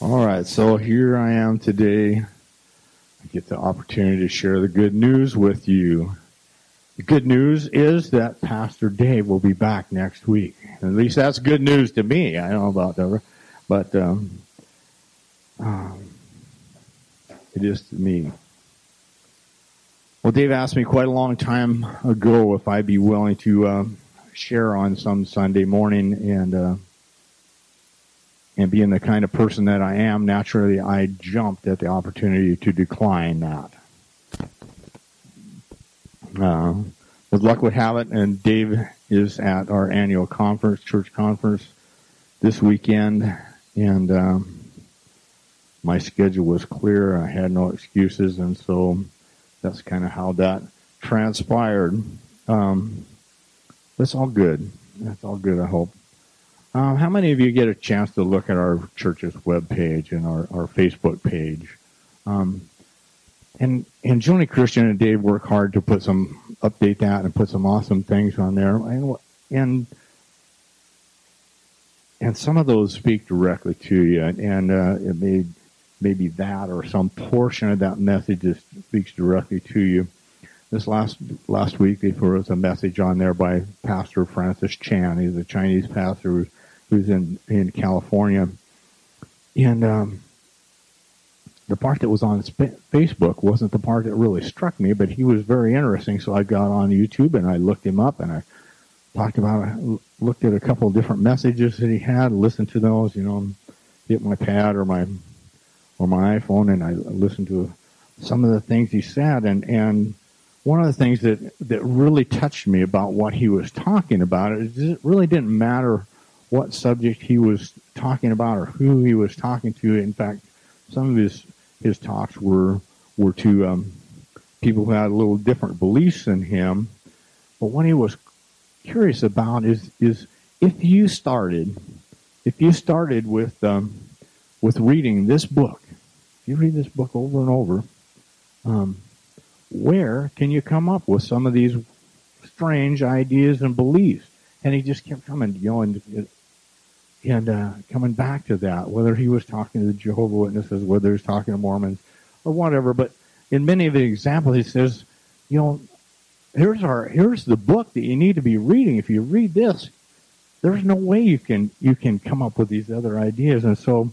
All right, so here I am today. I get the opportunity to share the good news with you. The good news is that Pastor Dave will be back next week. At least that's good news to me. I don't know about Deborah, but it is to me. Well, Dave asked me quite a long time ago if I'd be willing to share on some Sunday morning, and being the kind of person that I am, naturally I jumped at the opportunity to decline that. But luck would have it, and Dave is at our annual conference, church conference, this weekend, and my schedule was clear. I had no excuses, and so that's kind of how that transpired. That's all good. That's all good, I hope. How many of you get a chance to look at our church's webpage and our Facebook page? And Joni Christian and Dave work hard to put some update that and put some awesome things on there. And some of those speak directly to you. And it may be that or some portion of that message that speaks directly to you. This last week, there was a message on there by Pastor Francis Chan. He's a Chinese pastor who's in California. And the part that was on Facebook wasn't the part that really struck me, but he was very interesting. So I got on YouTube and I looked him up and I looked at a couple of different messages that he had, listened to those, hit my pad or my iPhone, and I listened to some of the things he said. And one of the things that really touched me about what he was talking about is it really didn't matter what subject he was talking about or who he was talking to. In fact, some of his talks were to people who had a little different beliefs than him. But what he was curious about is if you started with reading this book, if you read this book over and over, where can you come up with some of these strange ideas and beliefs? And he just kept coming, and coming back to that, whether he was talking to the Jehovah Witnesses, whether he was talking to Mormons, or whatever. But in many of the examples, he says, here's the book that you need to be reading. If you read this, there's no way you can come up with these other ideas. And so,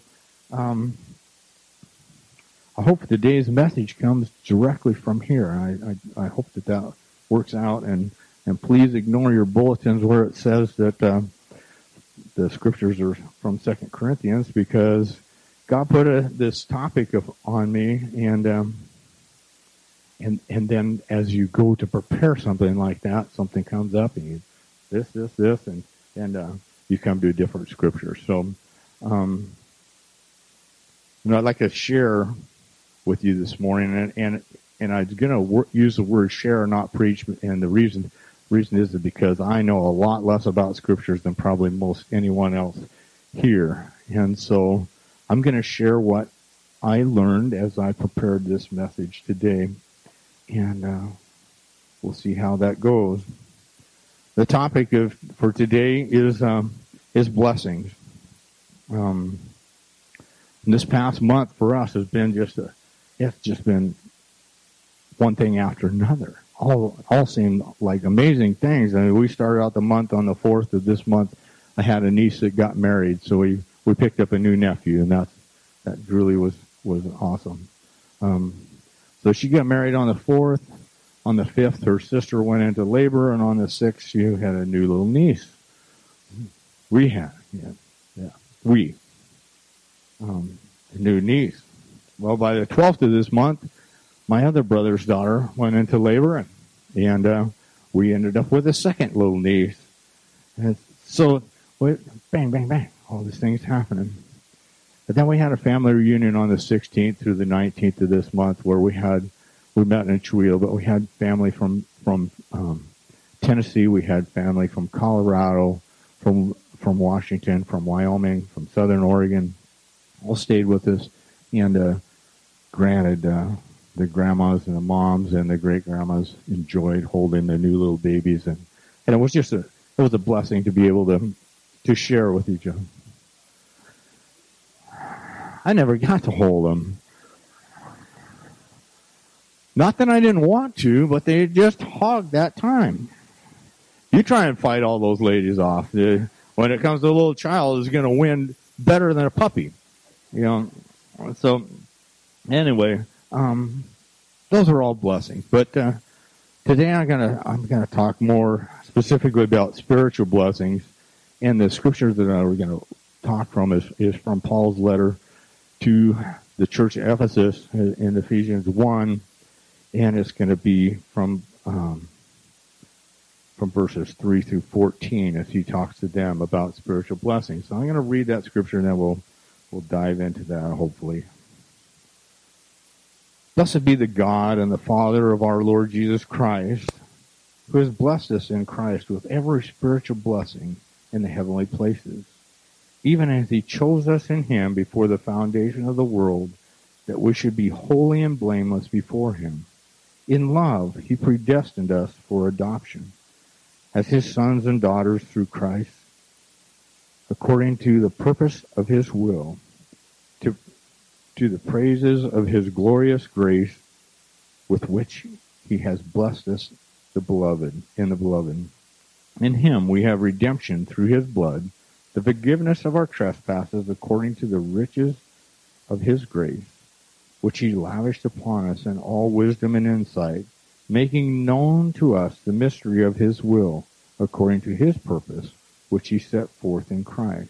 I hope today's message comes directly from here. I hope that works out, and please ignore your bulletins where it says that the scriptures are from Second Corinthians, because God put this topic on me, and then as you go to prepare something like that, something comes up, and you this, and you come to a different scripture. So, I'd like to share with you this morning, and I'm going to use the word share, not preach, and the reason is because I know a lot less about scriptures than probably most anyone else here, and so I'm going to share what I learned as I prepared this message today, and we'll see how that goes. The topic for today is blessings. And this past month for us has been just been one thing after another. All seem like amazing things. I mean, we started out the month on the 4th of this month. I had a niece that got married, so we picked up a new nephew, and that really was awesome. So she got married on the 4th. On the 5th, her sister went into labor, and on the 6th, she had a new little niece. The new niece. Well, by the 12th of this month, my other brother's daughter went into labor, and we ended up with a second little niece. And so, bang, bang, bang, all these things happening. But then we had a family reunion on the 16th through the 19th of this month, where we met in Chewil, but we had family from Tennessee, we had family from Colorado, from Washington, from Wyoming, from Southern Oregon. All stayed with us, and granted, the grandmas and the moms and the great grandmas enjoyed holding their new little babies, and it was just a blessing to be able to share with each other. I never got to hold them. Not that I didn't want to, but they just hogged that time. You try and fight all those ladies off. When it comes to a little child, is going to win better than a puppy. You know, so anyway, those are all blessings. But today I'm gonna talk more specifically about spiritual blessings, and the scripture that we're gonna talk from is from Paul's letter to the church at Ephesus in Ephesians 1, and it's gonna be from verses 3 through 14 as he talks to them about spiritual blessings. So I'm going to read that scripture, and then we'll dive into that, hopefully. Blessed be the God and the Father of our Lord Jesus Christ, who has blessed us in Christ with every spiritual blessing in the heavenly places, even as he chose us in him before the foundation of the world, that we should be holy and blameless before him. In love, he predestined us for adoption as his sons and daughters through Christ, according to the purpose of his will, to the praises of his glorious grace, with which he has blessed us, the beloved. In him we have redemption through his blood, the forgiveness of our trespasses, according to the riches of his grace, which he lavished upon us in all wisdom and insight, making known to us the mystery of his will, according to his purpose, which he set forth in Christ,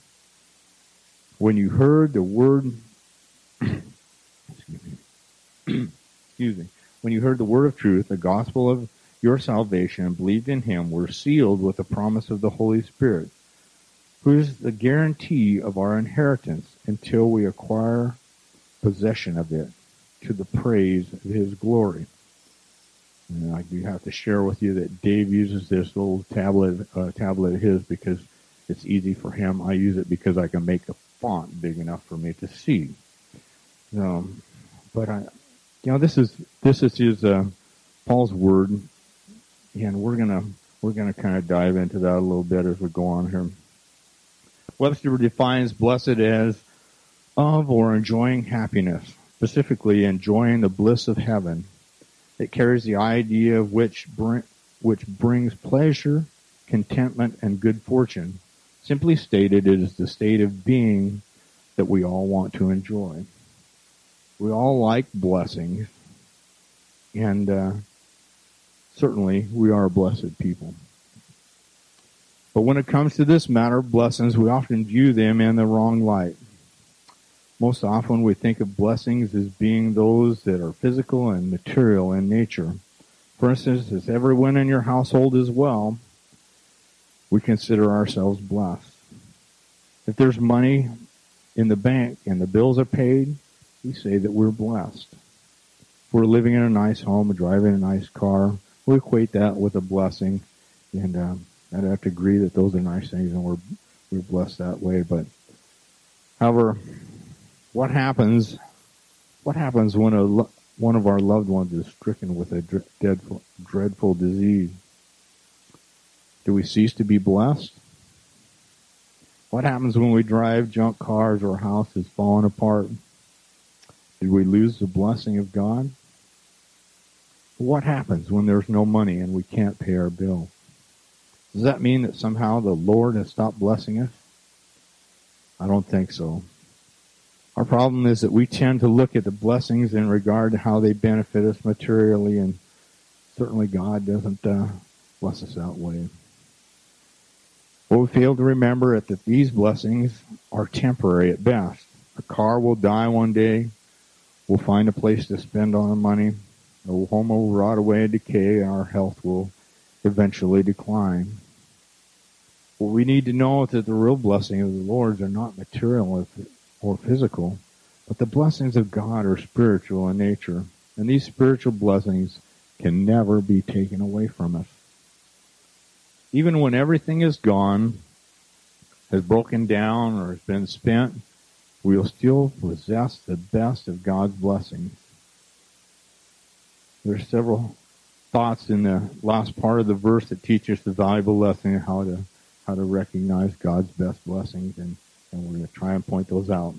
when you heard the word when you heard the word of truth, the gospel of your salvation, and believed in him, were sealed with the promise of the Holy Spirit, who is the guarantee of our inheritance until we acquire possession of it, to the praise of his glory. And I do have to share with you that Dave uses this little tablet of his because it's easy for him. I use it because I can make a font big enough for me to see. This is Paul's word, and we're gonna kind of dive into that a little bit as we go on here. Webster defines blessed as of or enjoying happiness, specifically enjoying the bliss of heaven. It carries the idea of which brings pleasure, contentment, and good fortune. Simply stated, it is the state of being that we all want to enjoy. We all like blessings, and certainly we are blessed people. But when it comes to this matter of blessings, we often view them in the wrong light. Most often we think of blessings as being those that are physical and material in nature. For instance, if everyone in your household is well, we consider ourselves blessed. If there's money in the bank and the bills are paid, we say that we're blessed. If we're living in a nice home and driving a nice car, we equate that with a blessing. And I'd have to agree that those are nice things, and we're blessed that way. But however, What happens when one of our loved ones is stricken with a dreadful disease? Do we cease to be blessed? What happens when we drive junk cars or our house is falling apart? Do we lose the blessing of God? What happens when there's no money and we can't pay our bill? Does that mean that somehow the Lord has stopped blessing us? I don't think so. Our problem is that we tend to look at the blessings in regard to how they benefit us materially, and certainly God doesn't bless us that way. But we fail to remember that these blessings are temporary at best. A car will die one day. We'll find a place to spend our money. Our home will rot away and decay, and our health will eventually decline. What we need to know is that the real blessings of the Lord are not material or physical, But the blessings of God are spiritual in nature, and these spiritual blessings can never be taken away from us. Even when everything is gone, has broken down, or has been spent, we will still possess the best of God's blessings. There are several thoughts in the last part of the verse that teach us the valuable lesson of how to recognize God's best blessings, and we're going to try and point those out.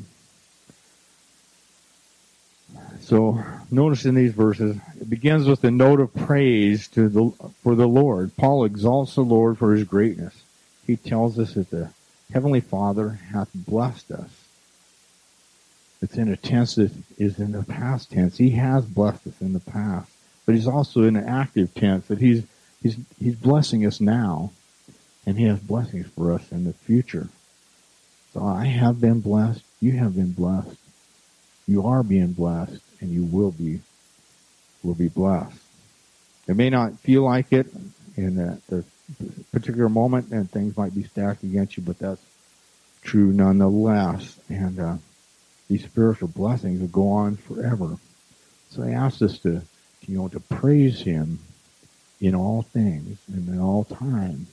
So notice in these verses, it begins with a note of praise for the Lord. Paul exalts the Lord for his greatness. He tells us that the Heavenly Father hath blessed us. It's in a tense that is in the past tense. He has blessed us in the past. But he's also in an active tense, that he's blessing us now, and he has blessings for us in the future. So I have been blessed, you have been blessed, you are being blessed, and you will be blessed. It may not feel like it in the particular moment, and things might be stacked against you, but that's true nonetheless. And these spiritual blessings will go on forever. So he asks us to praise him in all things and in all times.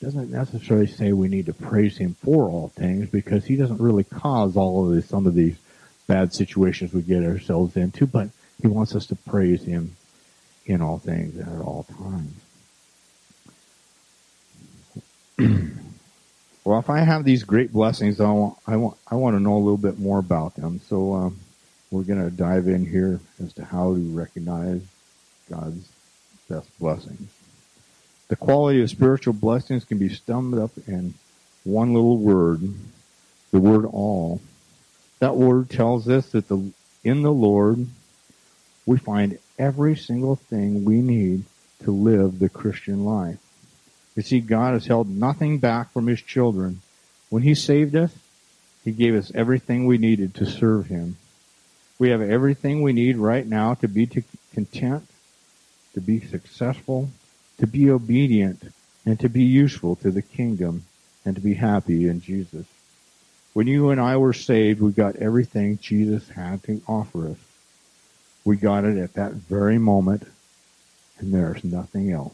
Doesn't necessarily say we need to praise him for all things, because he doesn't really cause some of these bad situations we get ourselves into, but he wants us to praise him in all things and at all times. Well, if I have these great blessings, I want to know a little bit more about them. So we're going to dive in here as to how to recognize God's best blessings. The quality of spiritual blessings can be summed up in one little word, the word all. That word tells us that in the Lord we find every single thing we need to live the Christian life. You see, God has held nothing back from his children. When he saved us, he gave us everything we needed to serve him. We have everything we need right now to be content, to be successful, to be obedient, and to be useful to the kingdom, and to be happy in Jesus. When you and I were saved, we got everything Jesus had to offer us. We got it at that very moment, and there's nothing else.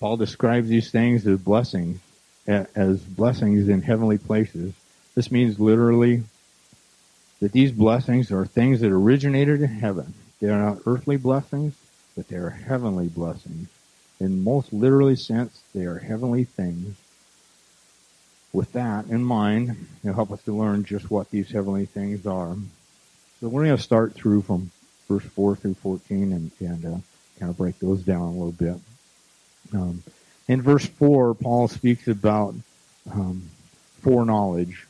Paul describes these things as blessings in heavenly places. This means literally that these blessings are things that originated in heaven. They are not earthly blessings, but they are heavenly blessings. In most literally sense, they are heavenly things. With that in mind, it'll help us to learn just what these heavenly things are. So we're going to start through from verse 4 through 14 and kind of break those down a little bit. In verse 4, Paul speaks about foreknowledge.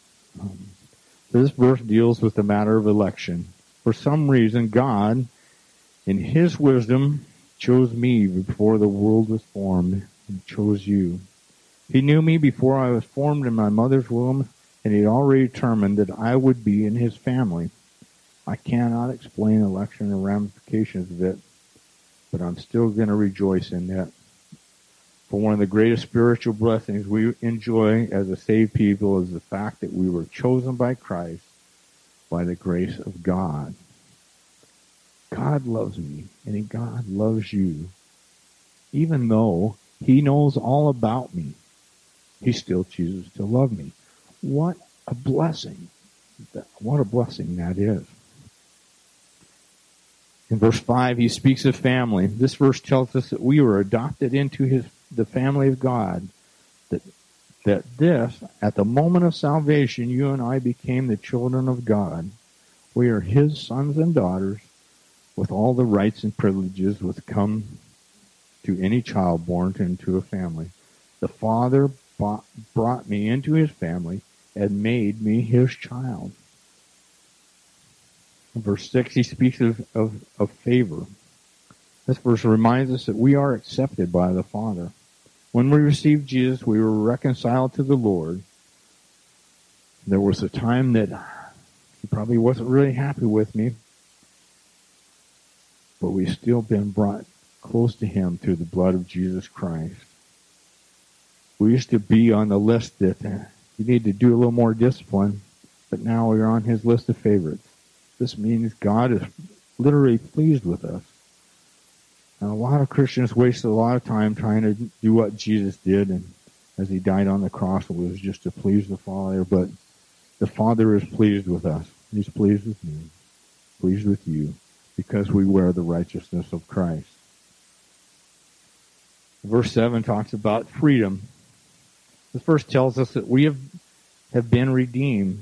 This verse deals with the matter of election. For some reason, God, in his wisdom, chose me before the world was formed, and chose you. He knew me before I was formed in my mother's womb, and he had already determined that I would be in his family. I cannot explain election and ramifications of it, but I'm still going to rejoice in that. For one of the greatest spiritual blessings we enjoy as a saved people is the fact that we were chosen by Christ by the grace of God. God loves me, and God loves you. Even though he knows all about me, he still chooses to love me. What a blessing. What a blessing that is. In verse 5, he speaks of family. This verse tells us that we were adopted into the family of God, that at the moment of salvation, you and I became the children of God. We are his sons and daughters, with all the rights and privileges which come to any child born into a family. The Father brought me into his family and made me his child. In verse 6, he speaks of favor. This verse reminds us that we are accepted by the Father. When we received Jesus, we were reconciled to the Lord. There was a time that he probably wasn't really happy with me, but we've still been brought close to him through the blood of Jesus Christ. We used to be on the list that you need to do a little more discipline, but now we are on his list of favorites. This means God is literally pleased with us. And a lot of Christians wasted a lot of time trying to do what Jesus did, and as he died on the cross, it was just to please the Father. But the Father is pleased with us. He's pleased with me, pleased with you, because we wear the righteousness of Christ. Verse 7 talks about freedom. This verse tells us that we have been redeemed.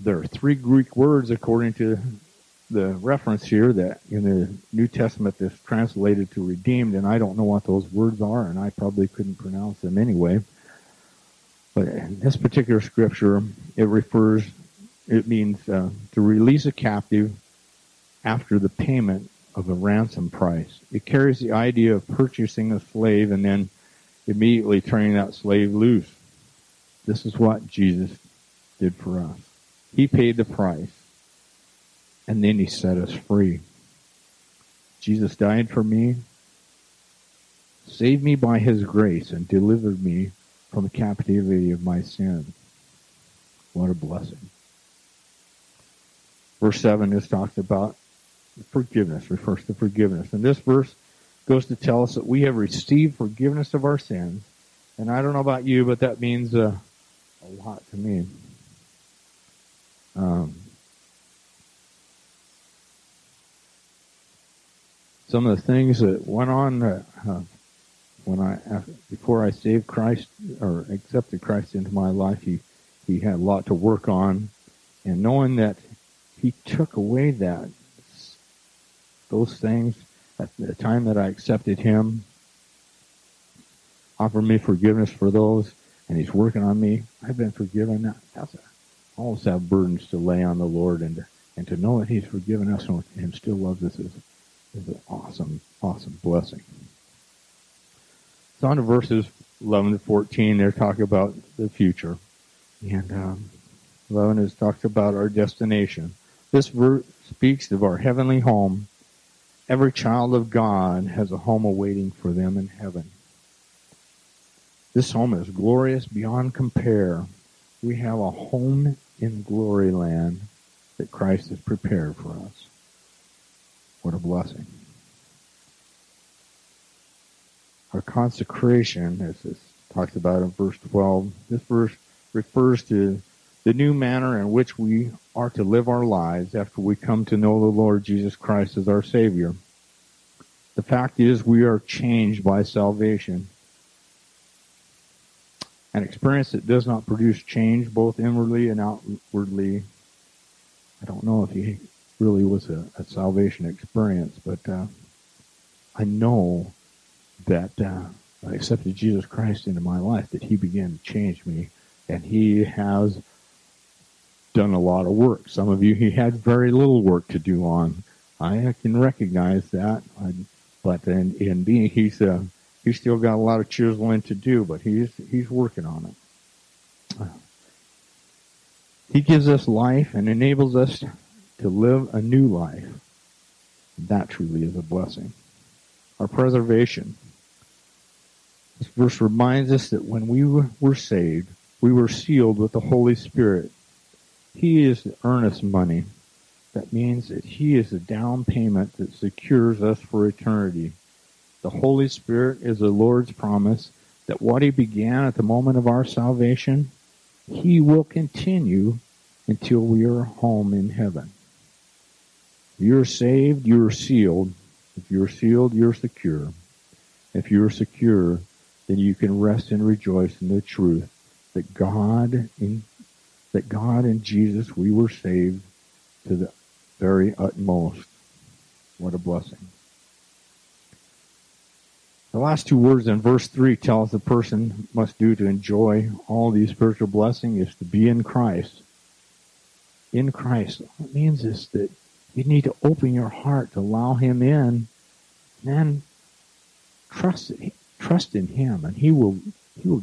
There are three Greek words, according to the reference here, that in the New Testament is translated to redeemed, and I don't know what those words are, and I probably couldn't pronounce them anyway. But in this particular scripture, it means to release a captive after the payment of a ransom price. It carries the idea of purchasing a slave and then immediately turning that slave loose. This is what Jesus did for us. He paid the price, and then he set us free. Jesus died for me, saved me by his grace, and delivered me from the captivity of my sin. What a blessing. Verse 7 is talked about forgiveness, refers to forgiveness. And this verse goes to tell us that we have received forgiveness of our sins. And I don't know about you, but that means a lot to me. Some of the things that went on before I saved Christ or accepted Christ into my life, he had a lot to work on. And knowing that he took away those things at the time that I accepted him, offered me forgiveness for those, and he's working on me. I've been forgiven. That's always have burdens to lay on the Lord, and to know that he's forgiven us and still loves us is an awesome, awesome blessing. So on to verses 11 to 14, they're talking about the future. And 11 is talked about our destination. This verse speaks of our heavenly home. Every child of God has a home awaiting for them in heaven. This home is glorious beyond compare. We have a home in glory land that Christ has prepared for us. What a blessing. Our consecration, as it's talked about in verse 12, this verse refers to the new manner in which we are to live our lives after we come to know the Lord Jesus Christ as our Savior. The fact is, we are changed by salvation. An experience that does not produce change, both inwardly and outwardly. I don't know if he really was a salvation experience, but I know that I accepted Jesus Christ into my life, that he began to change me, and he has done a lot of work. Some of you, he had very little work to do on. I can recognize that, but in me, he's still got a lot of chiseling to do, but he's working on it. He gives us life and enables us to live a new life. That truly is a blessing. Our preservation. This verse reminds us that when we were saved, we were sealed with the Holy Spirit. He is the earnest money. That means that he is the down payment that secures us for eternity. The Holy Spirit is the Lord's promise that what he began at the moment of our salvation, he will continue until we are home in heaven. If you're saved, you're sealed. If you're sealed, you're secure. If you're secure, then you can rest and rejoice in the truth that God in Jesus, we were saved to the very utmost. What a blessing. The last two words in verse 3 tell us the person must do to enjoy all these spiritual blessings is to be in Christ. In Christ. What it means is that you need to open your heart to allow him in, and then trust in him, and he will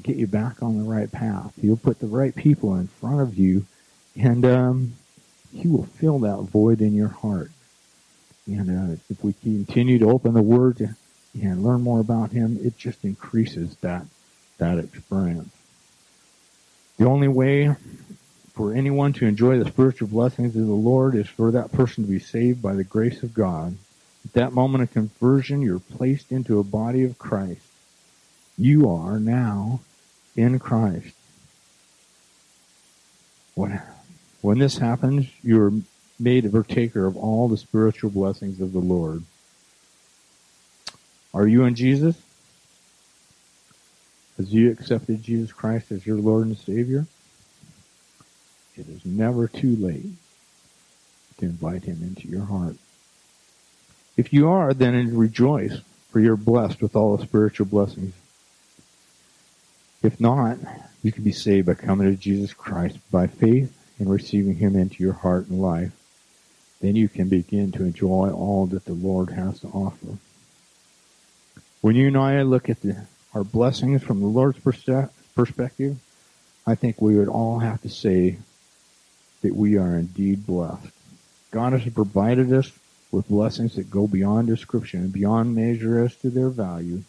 get you back on the right path. He'll put the right people in front of you, and he will fill that void in your heart. And if we continue to open the Word and learn more about him, it just increases that experience. The only way For anyone to enjoy the spiritual blessings of the Lord is for that person to be saved by the grace of God. At that moment of conversion, you're placed into a body of Christ. You are now in Christ. When this happens, you're made a partaker of all the spiritual blessings of the Lord. Are you in Jesus? Has you accepted Jesus Christ as your Lord and Savior? It is never too late to invite Him into your heart. If you are, then rejoice, for you're blessed with all the spiritual blessings. If not, you can be saved by coming to Jesus Christ by faith and receiving Him into your heart and life. Then you can begin to enjoy all that the Lord has to offer. When you and I look at our blessings from the Lord's perspective, I think we would all have to say that we are indeed blessed. God has provided us with blessings that go beyond description and beyond measure as to their value.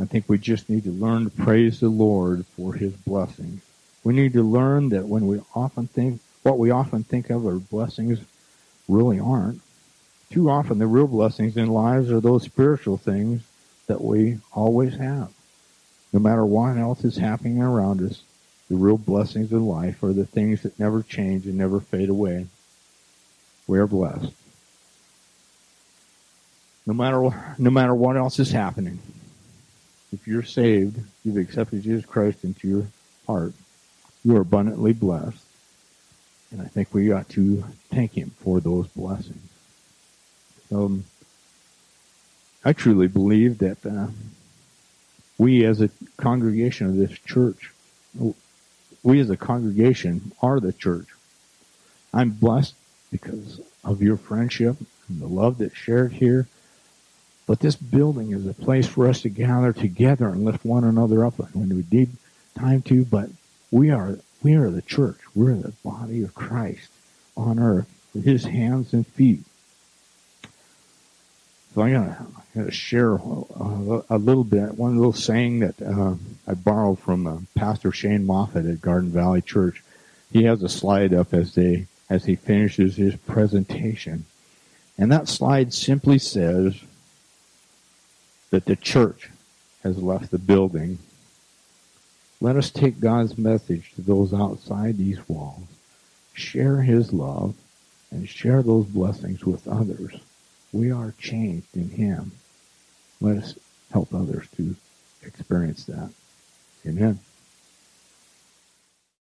I think we just need to learn to praise the Lord for His blessings. We need to learn that what we often think of are blessings really aren't. Too often the real blessings in lives are those spiritual things that we always have. No matter what else is happening around us, the real blessings in life are the things that never change and never fade away. We are blessed. No matter what else is happening, if you're saved, you've accepted Jesus Christ into your heart, you are abundantly blessed. And I think we ought to thank Him for those blessings. I truly believe that we as a congregation of this church, we as a congregation are the church. I'm blessed because of your friendship and the love that's shared here. But this building is a place for us to gather together and lift one another up when we need time to. But we are the church. We're the body of Christ on earth, with His hands and feet. So I'm going to share a little bit, one little saying that I borrowed from Pastor Shane Moffat at Garden Valley Church. He has a slide up as he finishes his presentation. And that slide simply says that the church has left the building. Let us take God's message to those outside these walls, share His love, and share those blessings with others. We are changed in Him. Let us help others to experience that. Amen.